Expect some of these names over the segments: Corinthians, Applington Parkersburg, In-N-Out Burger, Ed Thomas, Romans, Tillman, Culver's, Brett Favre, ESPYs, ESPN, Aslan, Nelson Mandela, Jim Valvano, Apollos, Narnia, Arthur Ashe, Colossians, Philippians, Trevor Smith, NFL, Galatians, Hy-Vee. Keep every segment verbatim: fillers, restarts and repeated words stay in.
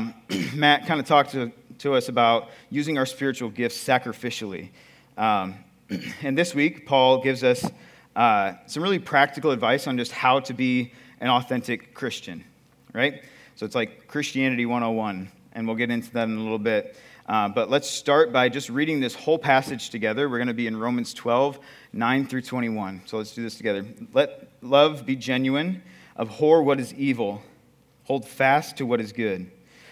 um, Matt kind of talked to, to us about using our spiritual gifts sacrificially. Um, and this week, Paul gives us uh, some really practical advice on just how to be an authentic Christian, right? So it's like Christianity one oh one, and we'll get into that in a little bit. Uh, but let's start by just reading this whole passage together. We're going to be in Romans twelve, nine through twenty-one. So let's do this together. Let love be genuine, abhor what is evil, hold fast to what is good.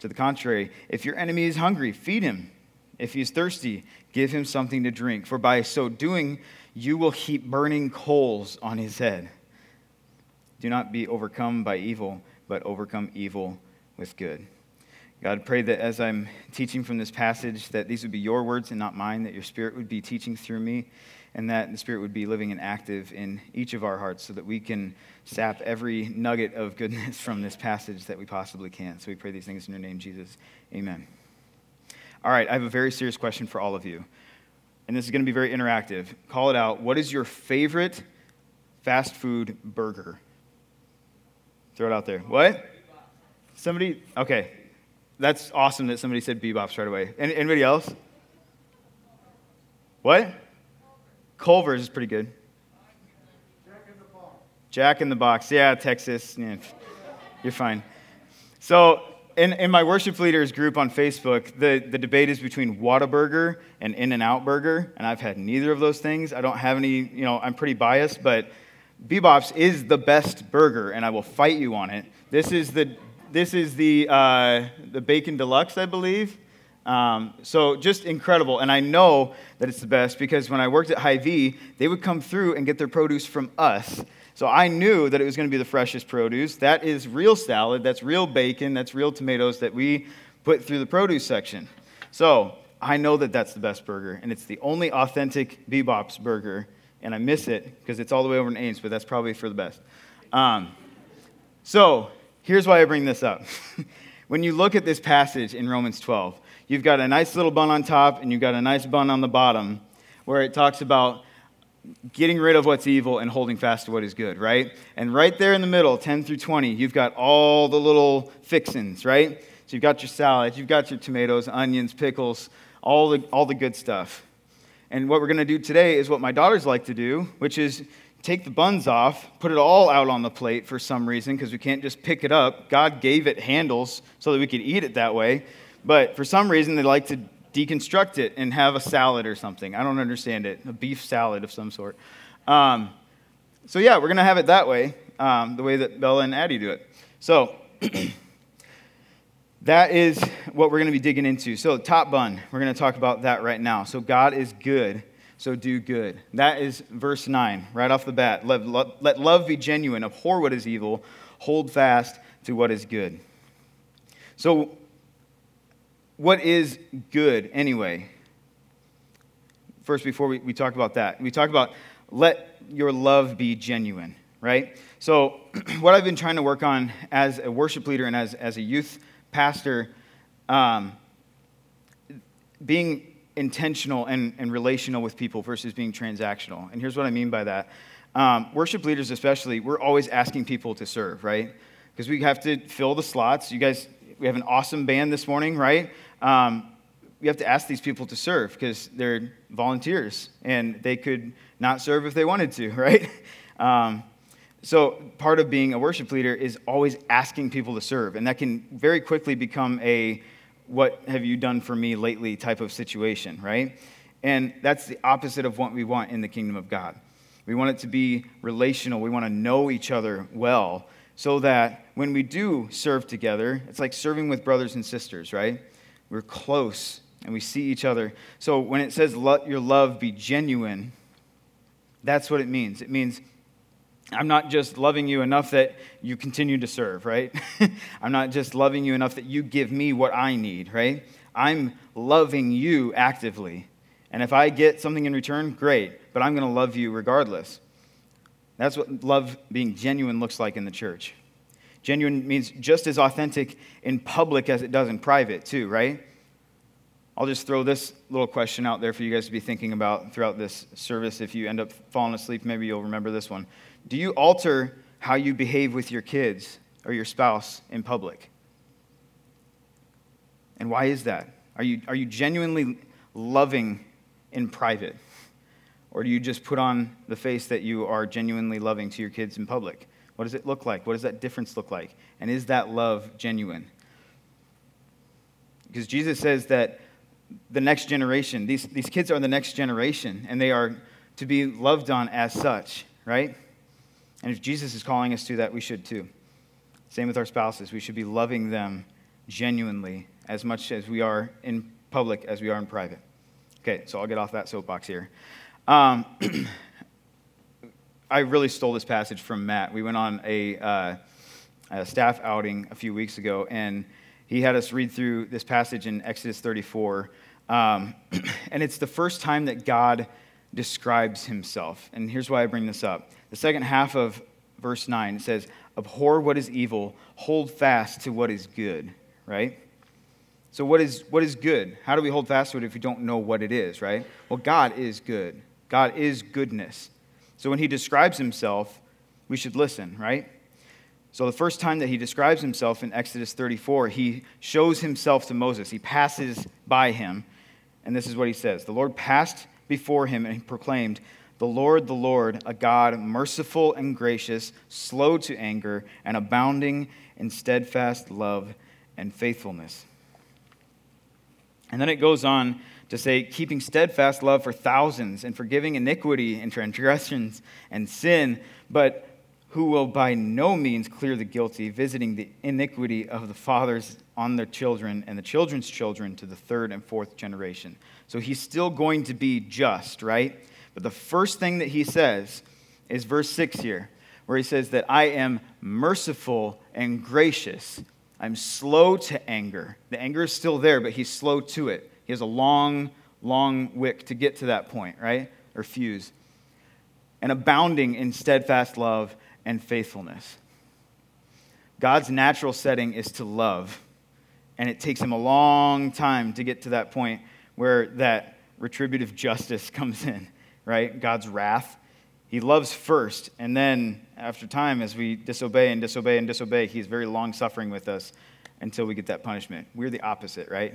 To the contrary, if your enemy is hungry, feed him. If he is thirsty, give him something to drink. For by so doing, you will heap burning coals on his head. Do not be overcome by evil, but overcome evil with good. God, pray that as I'm teaching from this passage, that these would be your words and not mine, that your Spirit would be teaching through me, and that the Spirit would be living and active in each of our hearts so that we can sap every nugget of goodness from this passage that we possibly can. So we pray these things in your name, Jesus. Amen. All right, I have a very serious question for all of you, and this is going to be very interactive. Call it out. What is your favorite fast food burger? Throw it out there. What? Somebody? Okay. That's awesome that somebody said Bebop's right away. Any, anybody else? What? Culver's is pretty good. Jack in the Box. Jack in the Box. Yeah, Texas. Yeah, you're fine. So in, in my worship leaders group on Facebook, the, the debate is between Whataburger and In-N-Out Burger, and I've had neither of those things. I don't have any, you know, I'm pretty biased, but Bebop's is the best burger, and I will fight you on it. This is the... This is the uh, the Bacon Deluxe, I believe. Um, so just incredible. And I know that it's the best because when I worked at Hy-Vee, they would come through and get their produce from us. So I knew that it was going to be the freshest produce. That is real salad. That's real bacon. That's real tomatoes that we put through the produce section. So I know that that's the best burger. And it's the only authentic Bebop's burger. And I miss it because it's all the way over in Ames, but that's probably for the best. Um, so... Here's why I bring this up. When you look at this passage in Romans twelve, you've got a nice little bun on top and you've got a nice bun on the bottom where it talks about getting rid of what's evil and holding fast to what is good, right? And right there in the middle, ten through twenty, you've got all the little fixins, right? So you've got your salad, you've got your tomatoes, onions, pickles, all the all the good stuff. And what we're going to do today is what my daughters like to do, which is take the buns off, put it all out on the plate for some reason, because we can't just pick it up. God gave it handles so that we could eat it that way. But for some reason, they like to deconstruct it and have a salad or something. I don't understand it. A beef salad of some sort. Um, so yeah, we're going to have it that way, um, the way that Bella and Addie do it. So that is what we're going to be digging into. So top bun, we're going to talk about that right now. So God is good. So do good. That is verse nine, right off the bat. Let, let, let love be genuine, abhor what is evil, hold fast to what is good. So what is good anyway? First, before we, we talk about that, we talk about let your love be genuine, right? So what I've been trying to work on as a worship leader and as, as a youth pastor, um, being intentional and, and relational with people versus being transactional. And here's what I mean by that. Um, worship leaders especially, we're always asking people to serve, right? Because we have to fill the slots. You guys, we have an awesome band this morning, right? Um, we have to ask these people to serve because they're volunteers and they could not serve if they wanted to, right? Um, so part of being a worship leader is always asking people to serve. And that can very quickly become a what have you done for me lately type of situation, right? And that's the opposite of what we want in the kingdom of God. We want it to be relational. We want to know each other well so that when we do serve together, it's like serving with brothers and sisters, right? We're close and we see each other. So when it says let your love be genuine, that's what it means. It means I'm not just loving you enough that you continue to serve, right? I'm not just loving you enough that you give me what I need, right? I'm loving you actively. And if I get something in return, great, but I'm going to love you regardless. That's what love being genuine looks like in the church. Genuine means just as authentic in public as it does in private too, right? I'll just throw this little question out there for you guys to be thinking about throughout this service. If you end up falling asleep, maybe you'll remember this one. Do you alter how you behave with your kids or your spouse in public? And why is that? Are you are you genuinely loving in private? Or do you just put on the face that you are genuinely loving to your kids in public? What does it look like? What does that difference look like? And is that love genuine? Because Jesus says that the next generation, these, these kids are the next generation, and they are to be loved on as such, right? And if Jesus is calling us to that, we should too. Same with our spouses. We should be loving them genuinely as much as we are in public as we are in private. Okay, so I'll get off that soapbox here. Um, I really stole this passage from Matt. We went on a, uh, a staff outing a few weeks ago, and he had us read through this passage in Exodus thirty-four. Um, and it's the first time that God describes himself. And here's why I bring this up. The second half of verse nine, it says, abhor what is evil, hold fast to what is good, right? So what is what is good? How do we hold fast to it if we don't know what it is, right? Well, God is good. God is goodness. So when he describes himself, we should listen, right? So the first time that he describes himself in Exodus thirty-four, he shows himself to Moses. He passes by him, and this is what he says. The Lord passed before him, and he proclaimed, the Lord, the Lord, a God merciful and gracious, slow to anger, and abounding in steadfast love and faithfulness. And then it goes on to say, keeping steadfast love for thousands and forgiving iniquity and transgressions and sin, but who will by no means clear the guilty, visiting the iniquity of the fathers on their children and the children's children to the third and fourth generation. So he's still going to be just, right? But the first thing that he says is verse six here, where he says that I am merciful and gracious. I'm slow to anger. The anger is still there, but he's slow to it. He has a long, long wick to get to that point, right? Or fuse. And abounding in steadfast love and faithfulness. God's natural setting is to love. And it takes him a long time to get to that point where that retributive justice comes in, right? God's wrath. He loves first, and then after time, as we disobey and disobey and disobey, he's very long-suffering with us until we get that punishment. We're the opposite, right?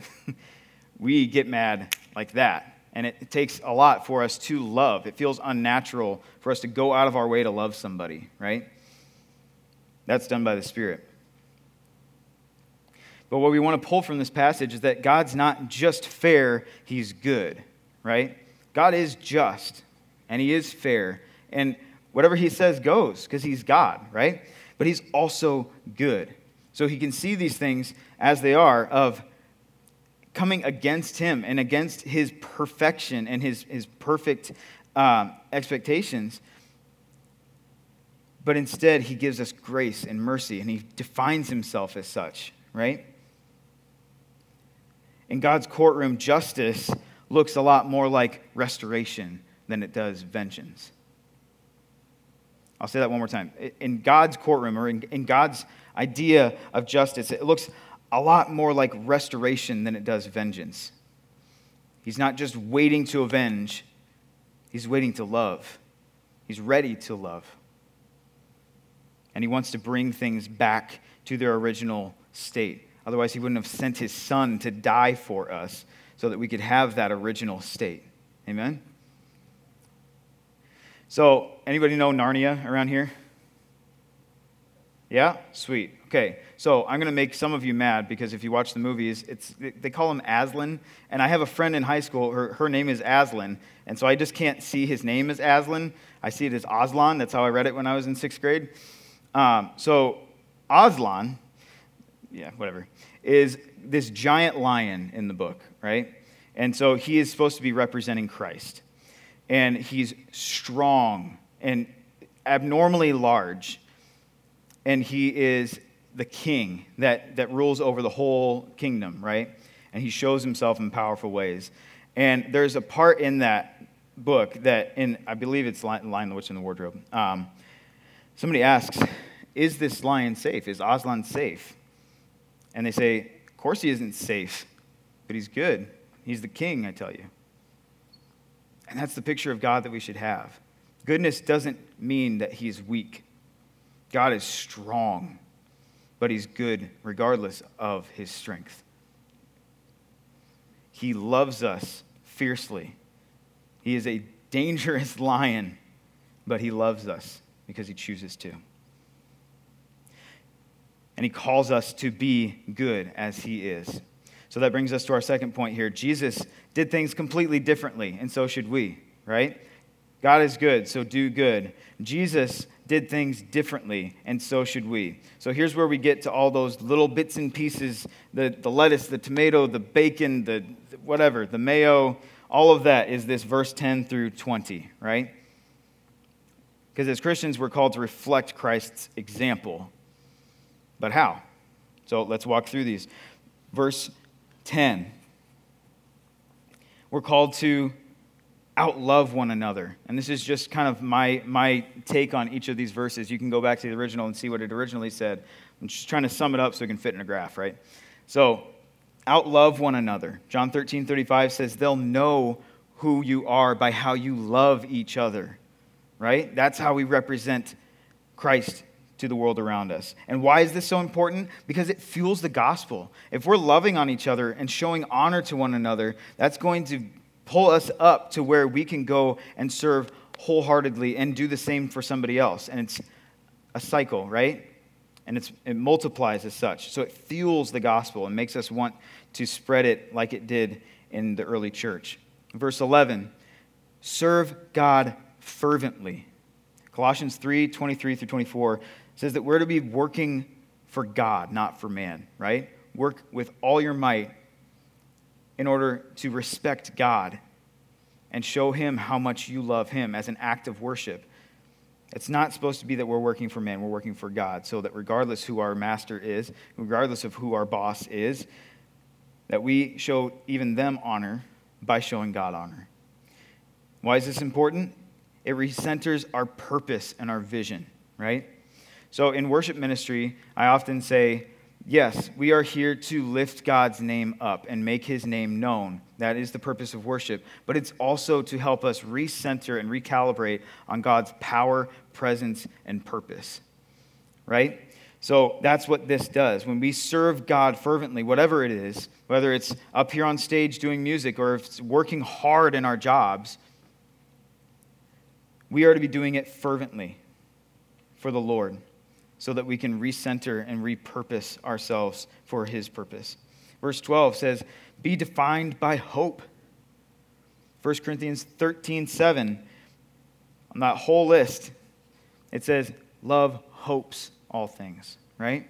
We get mad like that, and it, it takes a lot for us to love. It feels unnatural for us to go out of our way to love somebody, right? That's done by the Spirit. But what we want to pull from this passage is that God's not just fair, he's good, right? God is just, and he is fair, and whatever he says goes, because he's God, right? But he's also good. So he can see these things as they are of coming against him and against his perfection and his, his perfect um, expectations. But instead, he gives us grace and mercy, and he defines himself as such, right? In God's courtroom, justice looks a lot more like restoration than it does vengeance. I'll say that one more time. In God's courtroom, or in, in God's idea of justice, it looks a lot more like restoration than it does vengeance. He's not just waiting to avenge. He's waiting to love. He's ready to love. And he wants to bring things back to their original state. Otherwise, he wouldn't have sent his son to die for us so that we could have that original state. Amen? So, anybody know Narnia around here? Yeah? Sweet. Okay, so I'm going to make some of you mad because if you watch the movies, it's they call him Aslan, and I have a friend in high school, her, her name is Aslan, and so I just can't see his name as Aslan. I see it as Aslan. That's how I read it when I was in sixth grade. Um, so Aslan, yeah, whatever, is this giant lion in the book, right? And so he is supposed to be representing Christ, and he's strong and abnormally large. And he is the king that, that rules over the whole kingdom, right? And he shows himself in powerful ways. And there's a part in that book that, in I believe it's Lion, the Witch, and the Wardrobe. Um, somebody asks, is this lion safe? Is Aslan safe? And they say, of course he isn't safe, but he's good. He's the king, I tell you. And that's the picture of God that we should have. Goodness doesn't mean that he's weak. God is strong, but he's good regardless of his strength. He loves us fiercely. He is a dangerous lion, but he loves us because he chooses to. And he calls us to be good as he is. So that brings us to our second point here. Jesus did things completely differently, and so should we, right? God is good, so do good. Jesus did things differently, and so should we. So here's where we get to all those little bits and pieces, the, the lettuce, the tomato, the bacon, the whatever, the mayo, all of that is this verse ten through twenty, right? Because as Christians, we're called to reflect Christ's example. But how? So let's walk through these. Verse ten, we're called to outlove one another. And this is just kind of my my take on each of these verses. You can go back to the original and see what it originally said. I'm just trying to sum it up so it can fit in a graph, right? So, outlove one another. John thirteen thirty-five says, they'll know who you are by how you love each other, right? That's how we represent Christ to the world around us. And why is this so important? Because it fuels the gospel. If we're loving on each other and showing honor to one another, that's going to pull us up to where we can go and serve wholeheartedly and do the same for somebody else. And it's a cycle, right? And it's, it multiplies as such. So it fuels the gospel and makes us want to spread it like it did in the early church. Verse eleven, serve God fervently. Colossians three twenty-three through twenty-four says that we're to be working for God, not for man, right? Work with all your might in order to respect God and show him how much you love him as an act of worship. It's not supposed to be that we're working for man, we're working for God, so that regardless who our master is, regardless of who our boss is, that we show even them honor by showing God honor. Why is this important? It recenters our purpose and our vision, right? So in worship ministry, I often say, yes, we are here to lift God's name up and make his name known. That is the purpose of worship. But it's also to help us recenter and recalibrate on God's power, presence, and purpose, right? So that's what this does. When we serve God fervently, whatever it is, whether it's up here on stage doing music or if it's working hard in our jobs, we are to be doing it fervently for the Lord, so that we can recenter and repurpose ourselves for his purpose. Verse twelve says, be defined by hope. First Corinthians thirteen seven, on that whole list, it says, love hopes all things, right?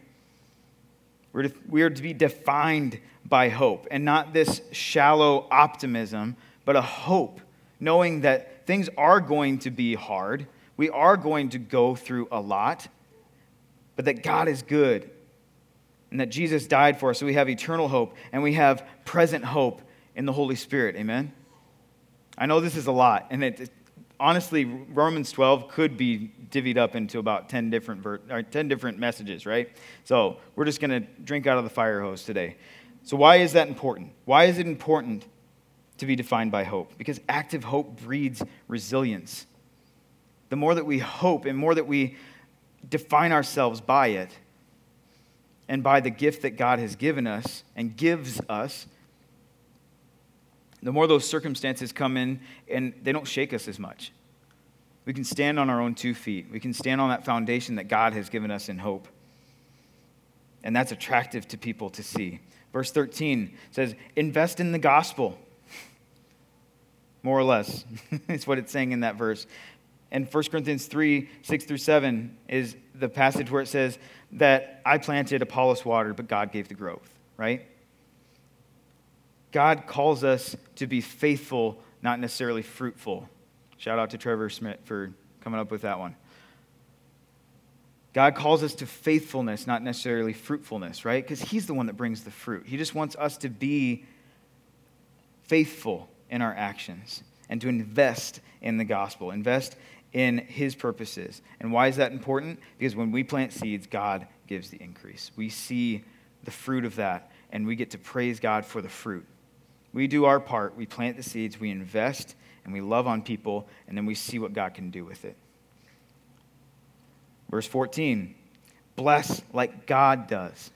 We're to, we are to be defined by hope, and not this shallow optimism, but a hope, knowing that things are going to be hard. We are going to go through a lot, but that God is good and that Jesus died for us, so we have eternal hope and we have present hope in the Holy Spirit. Amen? I know this is a lot, and it, it, honestly, Romans twelve could be divvied up into about ten different, ver- or ten different messages, right? So we're just going to drink out of the fire hose today. So why is that important? Why is it important to be defined by hope? Because active hope breeds resilience. The more that we hope and more that we define ourselves by it and by the gift that God has given us and gives us, the more those circumstances come in and they don't shake us as much. We can stand on our own two feet. We can stand on that foundation that God has given us in hope. And that's attractive to people to see. Verse thirteen says, invest in the gospel. More or less. It's what it's saying in that verse. And First Corinthians three, six through seven is the passage where it says that I planted, Apollos watered, but God gave the growth, right? God calls us to be faithful, not necessarily fruitful. Shout out to Trevor Smith for coming up with that one. God calls us to faithfulness, not necessarily fruitfulness, right? Because he's the one that brings the fruit. He just wants us to be faithful in our actions and to invest in the gospel, invest in his purposes. And why is that important? Because when we plant seeds, God gives the increase. We see the fruit of that, and we get to praise God for the fruit. We do our part. We plant the seeds, we invest, and we love on people, and then we see what God can do with it. Verse fourteen, bless like God does.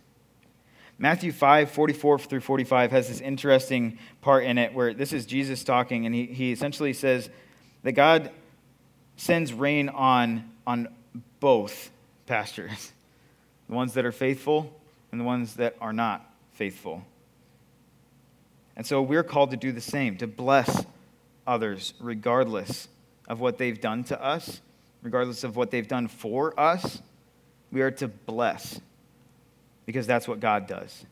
Matthew five, forty-four through forty-five has this interesting part in it where this is Jesus talking, and he, he essentially says that God sends rain on, on both pastures, the ones that are faithful and the ones that are not faithful. And so we're called to do the same, to bless others regardless of what they've done to us. Regardless of what they've done for us, we are to bless because that's what God does.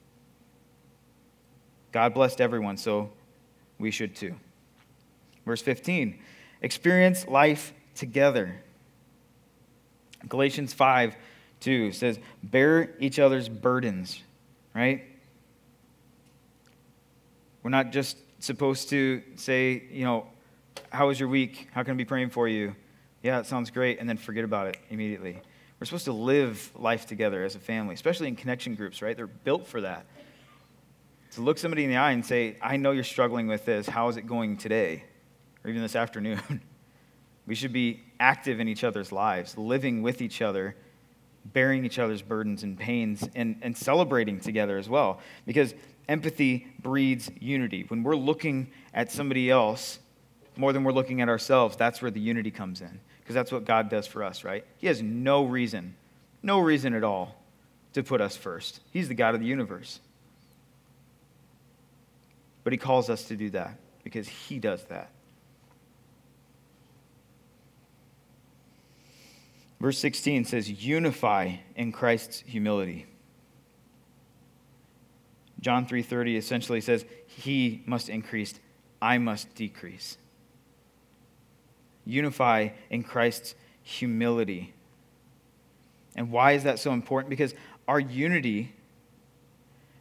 God blessed everyone, so we should too. Verse fifteen, experience life together. Galatians five, two says, bear each other's burdens, right? We're not just supposed to say, you know, how was your week? How can I be praying for you? Yeah, it sounds great, and then forget about it immediately. We're supposed to live life together as a family, especially in connection groups, right? They're built for that. To look somebody in the eye and say, I know you're struggling with this. How is it going today? Or even this afternoon. We should be active in each other's lives, living with each other, bearing each other's burdens and pains, and, and celebrating together as well. Because empathy breeds unity. When we're looking at somebody else more than we're looking at ourselves, that's where the unity comes in. Because that's what God does for us, right? He has no reason, no reason at all to put us first. He's the God of the universe. But he calls us to do that because he does that. Verse sixteen says, unify in Christ's humility. John three thirty essentially says, he must increase, I must decrease. Unify in Christ's humility. And why is that so important? Because our unity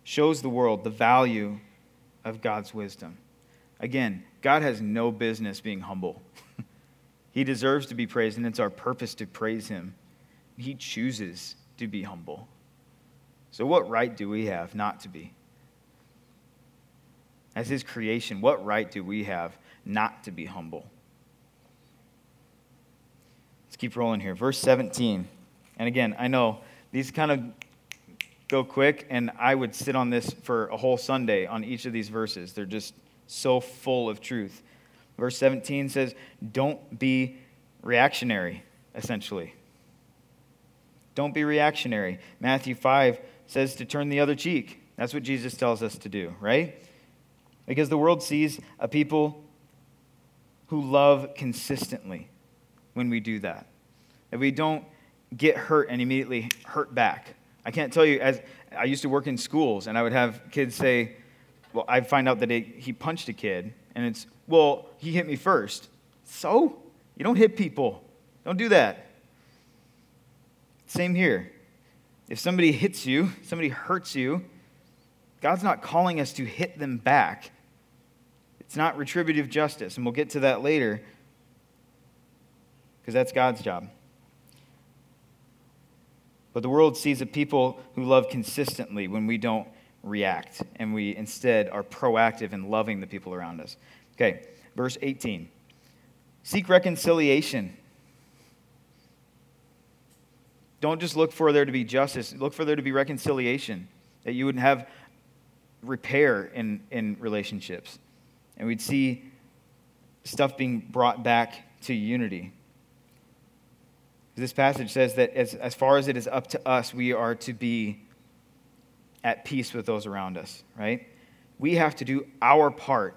shows the world the value of God's wisdom. Again, God has no business being humble. He deserves to be praised, and it's our purpose to praise him. He chooses to be humble. So what right do we have not to be? As his creation, what right do we have not to be humble? Let's keep rolling here. Verse seventeen. And again, I know these kind of go quick, and I would sit on this for a whole Sunday on each of these verses. They're just so full of truth. Verse seventeen says, don't be reactionary, essentially. Don't be reactionary. Matthew five says to turn the other cheek. That's what Jesus tells us to do, right? Because the world sees a people who love consistently. When we do that, if we don't get hurt and immediately hurt back. I can't tell you, as I used to work in schools, and I would have kids say, well, I find out that it, he punched a kid, and it's, well, he hit me first. So? You don't hit people. Don't do that. Same here. If somebody hits you, somebody hurts you, God's not calling us to hit them back. It's not retributive justice, and we'll get to that later. Because that's God's job. But the world sees a people who love consistently when we don't react, and we instead are proactive in loving the people around us. Okay, verse eighteen. Seek reconciliation. Don't just look for there to be justice. Look for there to be reconciliation, that you would have repair in, in relationships. And we'd see stuff being brought back to unity. This passage says that as, as far as it is up to us, we are to be at peace with those around us, right? We have to do our part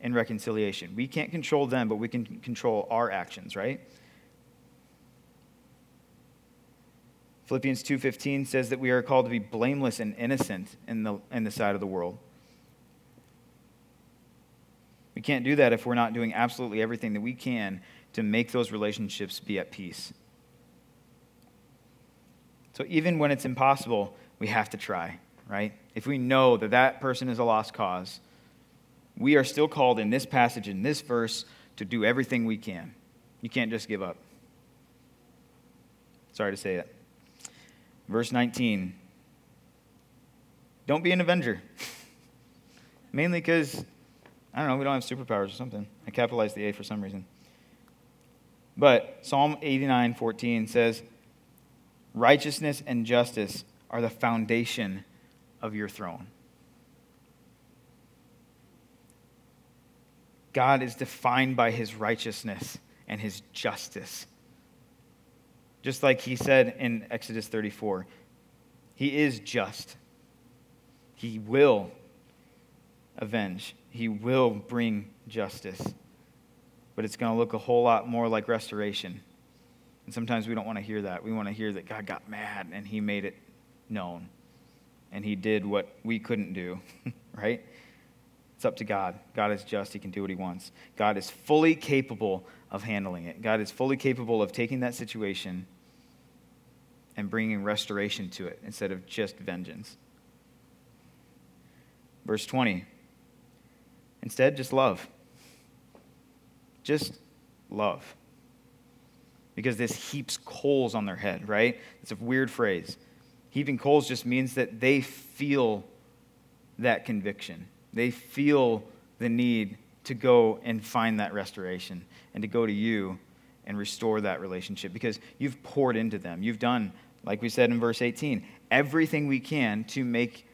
in reconciliation. We can't control them, but we can control our actions, right? Philippians two fifteen says that we are called to be blameless and innocent in the in the sight of the world. We can't do that if we're not doing absolutely everything that we can to make those relationships be at peace. So even when it's impossible, we have to try, right? If we know that that person is a lost cause, we are still called in this passage, in this verse, to do everything we can. You can't just give up. Sorry to say it. Verse nineteen. Don't be an avenger. Mainly because, I don't know, we don't have superpowers or something. I capitalized the A for some reason. But Psalm eighty-nine fourteen says, righteousness and justice are the foundation of your throne. God is defined by his righteousness and his justice. Just like he said in Exodus thirty-four, he is just. He will avenge. He will bring justice. But it's going to look a whole lot more like restoration. And sometimes we don't want to hear that. We want to hear that God got mad and he made it known. And he did what we couldn't do, right? It's up to God. God is just. He can do what he wants. God is fully capable of handling it. God is fully capable of taking that situation and bringing restoration to it instead of just vengeance. Verse twenty. Instead, just love. Just love. Because this heaps coals on their head, right? It's a weird phrase. Heaping coals just means that they feel that conviction. They feel the need to go and find that restoration and to go to you and restore that relationship because you've poured into them. You've done, like we said in verse eighteen, everything we can to make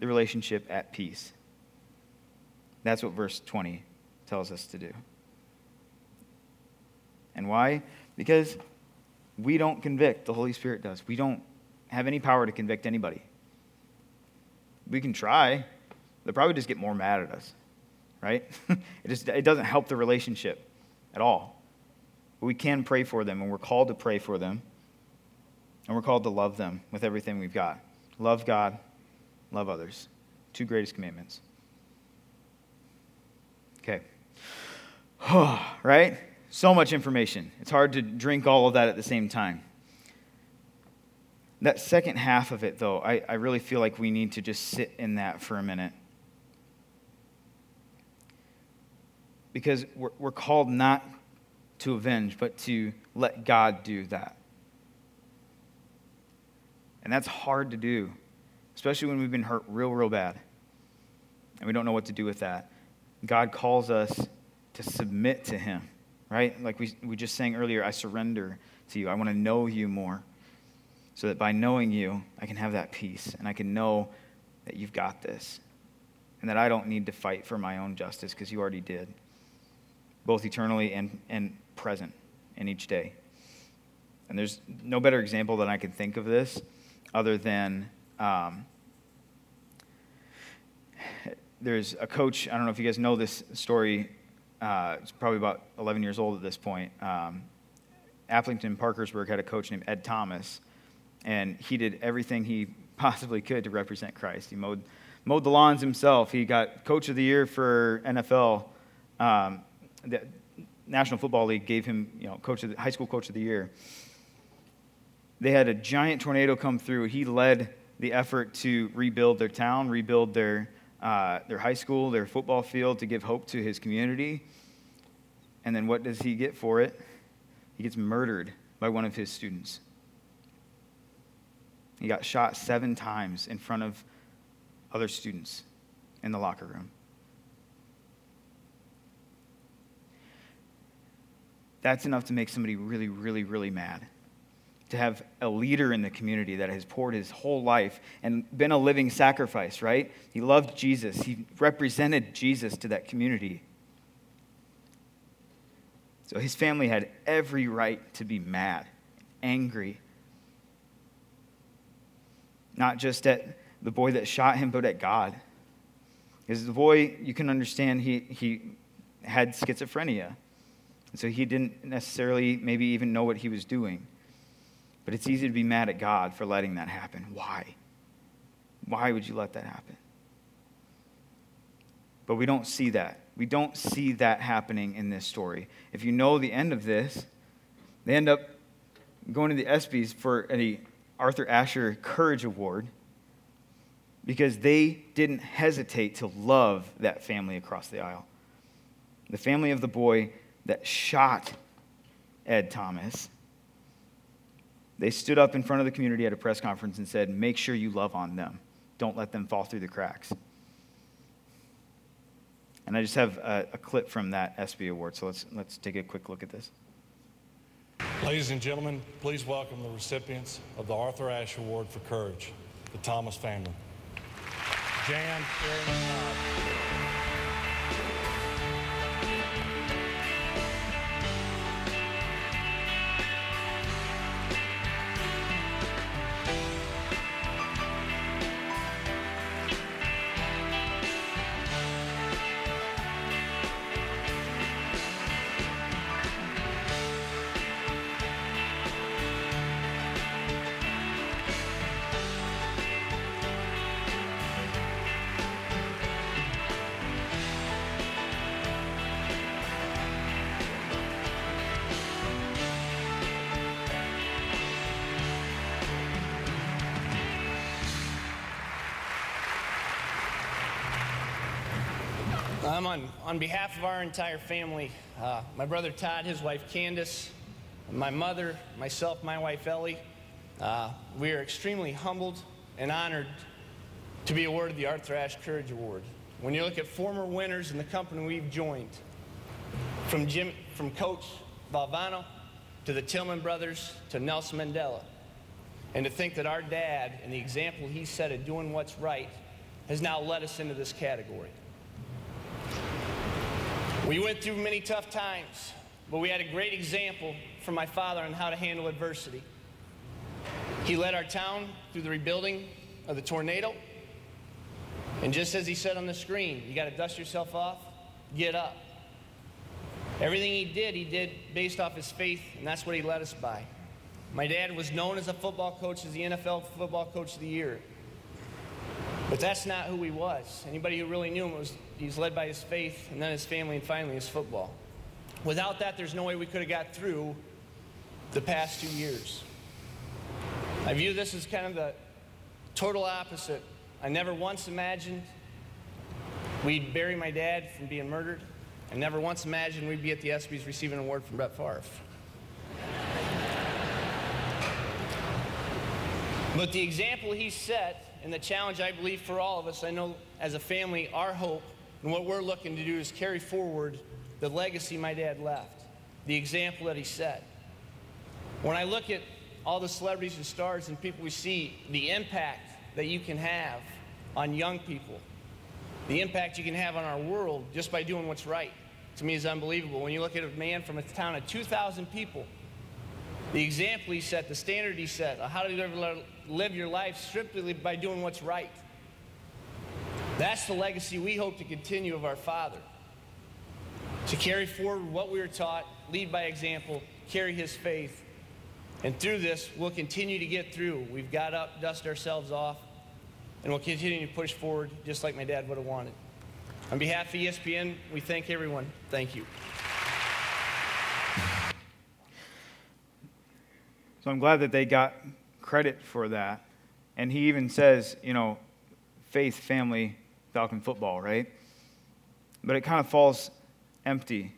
the relationship at peace. That's what verse twenty tells us to do. And why? Because we don't convict. The Holy Spirit does. We don't have any power to convict anybody. We can try. They'll probably just get more mad at us, right? It just it doesn't help the relationship at all. But we can pray for them, and we're called to pray for them, and we're called to love them with everything we've got. Love God, love others. Two greatest commandments. Okay. Right? So much information. It's hard to drink all of that at the same time. That second half of it, though, I, I really feel like we need to just sit in that for a minute. Because we're, we're called not to avenge, but to let God do that. And that's hard to do, especially when we've been hurt real, real bad. And we don't know what to do with that. God calls us to submit to him, right? Like we, we just sang earlier, I surrender to you. I want to know you more. So that by knowing you, I can have that peace, and I can know that you've got this, and that I don't need to fight for my own justice because you already did, both eternally and, and present in each day. And there's no better example that I can think of this other than um, there's a coach, I don't know if you guys know this story, uh, it's probably about eleven years old at this point. Um, Applington Parkersburg had a coach named Ed Thomas. And he did everything he possibly could to represent Christ. He mowed, mowed the lawns himself. He got Coach of the Year for N F L. Um, the National Football League gave him, you know, Coach of the, High School Coach of the Year. They had a giant tornado come through. He led the effort to rebuild their town, rebuild their uh, their high school, their football field, to give hope to his community. And then what does he get for it? He gets murdered by one of his students. He got shot seven times in front of other students in the locker room. That's enough to make somebody really, really, really mad. To have a leader in the community that has poured his whole life and been a living sacrifice, right? He loved Jesus. He represented Jesus to that community. So his family had every right to be mad, angry, not just at the boy that shot him, but at God. Because the boy, you can understand, he he had schizophrenia. And so he didn't necessarily maybe even know what he was doing. But it's easy to be mad at God for letting that happen. Why? Why would you let that happen? But we don't see that. We don't see that happening in this story. If you know the end of this, they end up going to the ESPYs for an Arthur Ashe Courage Award because they didn't hesitate to love that family across the aisle. The family of the boy that shot Ed Thomas. They stood up in front of the community at a press conference and said, make sure you love on them. Don't let them fall through the cracks. And I just have a, a clip from that ESPY award, so let's let's take a quick look at this. Ladies and gentlemen, please welcome the recipients of the Arthur Ashe Award for Courage, the Thomas family. Jan, Aaron, and Todd. I'm on, on behalf of our entire family, uh, my brother Todd, his wife Candace, my mother, myself, my wife Ellie, uh, we are extremely humbled and honored to be awarded the Arthur Ashe Courage Award. When you look at former winners in the company we've joined, from Jim, from Coach Valvano to the Tillman brothers to Nelson Mandela, and to think that our dad and the example he set of doing what's right has now led us into this category. We went through many tough times, but we had a great example from my father on how to handle adversity. He led our town through the rebuilding of the tornado, and just as he said on the screen, you gotta dust yourself off, get up. Everything he did, he did based off his faith, and that's what he led us by. My dad was known as a football coach, as the N F L Football Coach of the Year, but that's not who he was. Anybody who really knew him was, he was led by his faith, and then his family, and finally his football. Without that, there's no way we could have got through the past two years. I view this as kind of the total opposite. I never once imagined we'd bury my dad from being murdered. I never once imagined we'd be at the ESPYs receiving an award from Brett Favre. But the example he set and the challenge, I believe, for all of us, I know as a family, our hope and what we're looking to do is carry forward the legacy my dad left, the example that he set. When I look at all the celebrities and stars and people we see, the impact that you can have on young people, the impact you can have on our world just by doing what's right, to me is unbelievable. When you look at a man from a town of two thousand people, the example he set, the standard he set, how to live, live your life strictly by doing what's right. That's the legacy we hope to continue of our father. To carry forward what we were taught, lead by example, carry his faith. And through this, we'll continue to get through. We've got up, dust ourselves off, and we'll continue to push forward just like my dad would have wanted. On behalf of E S P N, we thank everyone. Thank you. So I'm glad that they got credit for that. And he even says, you know, faith, family, Falcon football, right? But it kind of falls empty.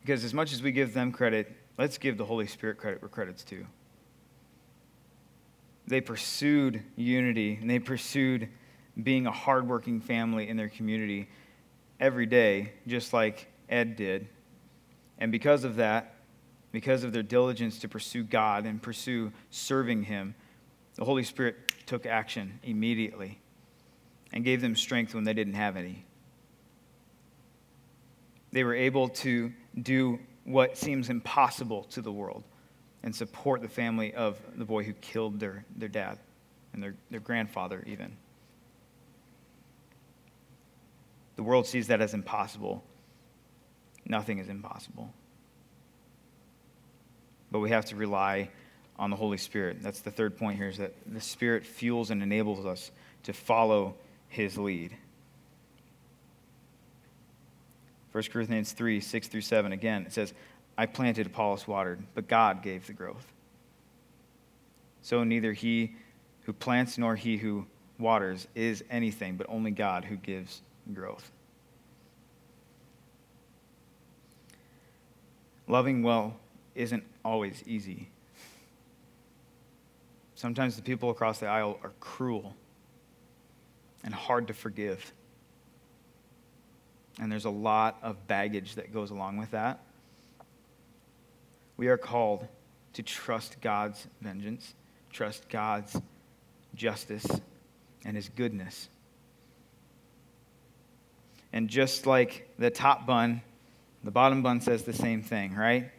Because as much as we give them credit, let's give the Holy Spirit credit where credit's due. They pursued unity, and they pursued being a hardworking family in their community every day, just like Ed did. And because of that, because of their diligence to pursue God and pursue serving him, the Holy Spirit took action immediately and gave them strength when they didn't have any. They were able to do what seems impossible to the world and support the family of the boy who killed their, their dad. and their, their grandfather even. The world sees that as impossible. Nothing is impossible. But we have to rely on the Holy Spirit. That's the third point here, is that the Spirit fuels and enables us to follow his lead. First Corinthians three, six through seven, again, it says, I planted, Apollos watered, but God gave the growth. So neither he who plants nor he who waters is anything, but only God who gives growth. Loving well isn't always easy. Sometimes the people across the aisle are cruel and hard to forgive. And there's a lot of baggage that goes along with that. We are called to trust God's vengeance, trust God's justice and his goodness. And just like the top bun, the bottom bun says the same thing, right?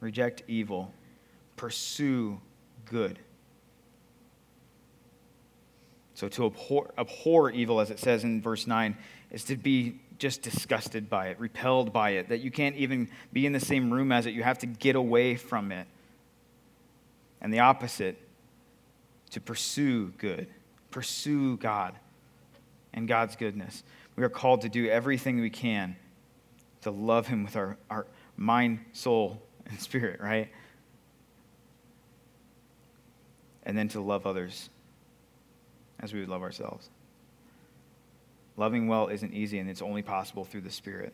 Reject evil, pursue good. So to abhor, abhor evil, as it says in verse nine, is to be just disgusted by it, repelled by it, that you can't even be in the same room as it. You have to get away from it. And the opposite, to pursue good, pursue God and God's goodness. We are called to do everything we can to love him with our, our mind, soul, and spirit, right? And then to love others as we would love ourselves. Loving well isn't easy, and it's only possible through the Spirit.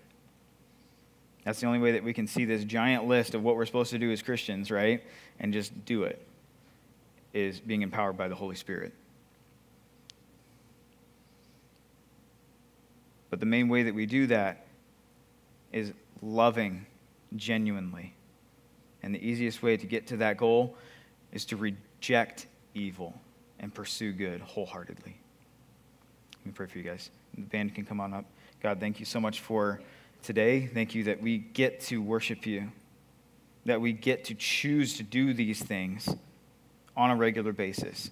That's the only way that we can see this giant list of what we're supposed to do as Christians, right? And just do it, is being empowered by the Holy Spirit. But the main way that we do that is loving genuinely. And the easiest way to get to that goal is to reject evil and pursue good wholeheartedly. Let me pray for you guys. The band can come on up. God, thank you so much for today. Thank you that we get to worship you, that we get to choose to do these things on a regular basis,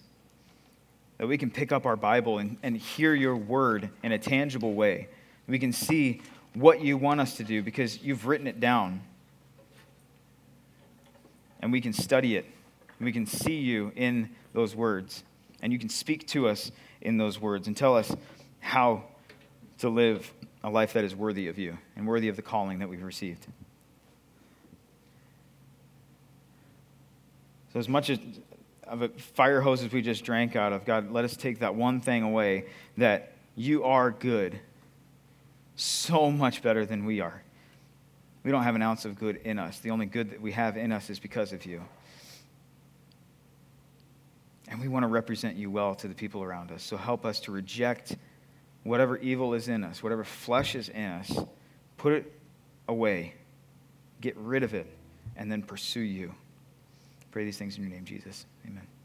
that we can pick up our Bible and, and hear your word in a tangible way. We can see what you want us to do because you've written it down. And we can study it. We can see you in those words. And you can speak to us in those words and tell us how to live a life that is worthy of you and worthy of the calling that we've received. So as much as of a fire hose as we just drank out of, God, let us take that one thing away, that you are good, so much better than we are. We don't have an ounce of good in us. The only good that we have in us is because of you. And we want to represent you well to the people around us. So help us to reject whatever evil is in us, whatever flesh is in us, put it away, get rid of it, and then pursue you. Pray these things in your name, Jesus. Amen.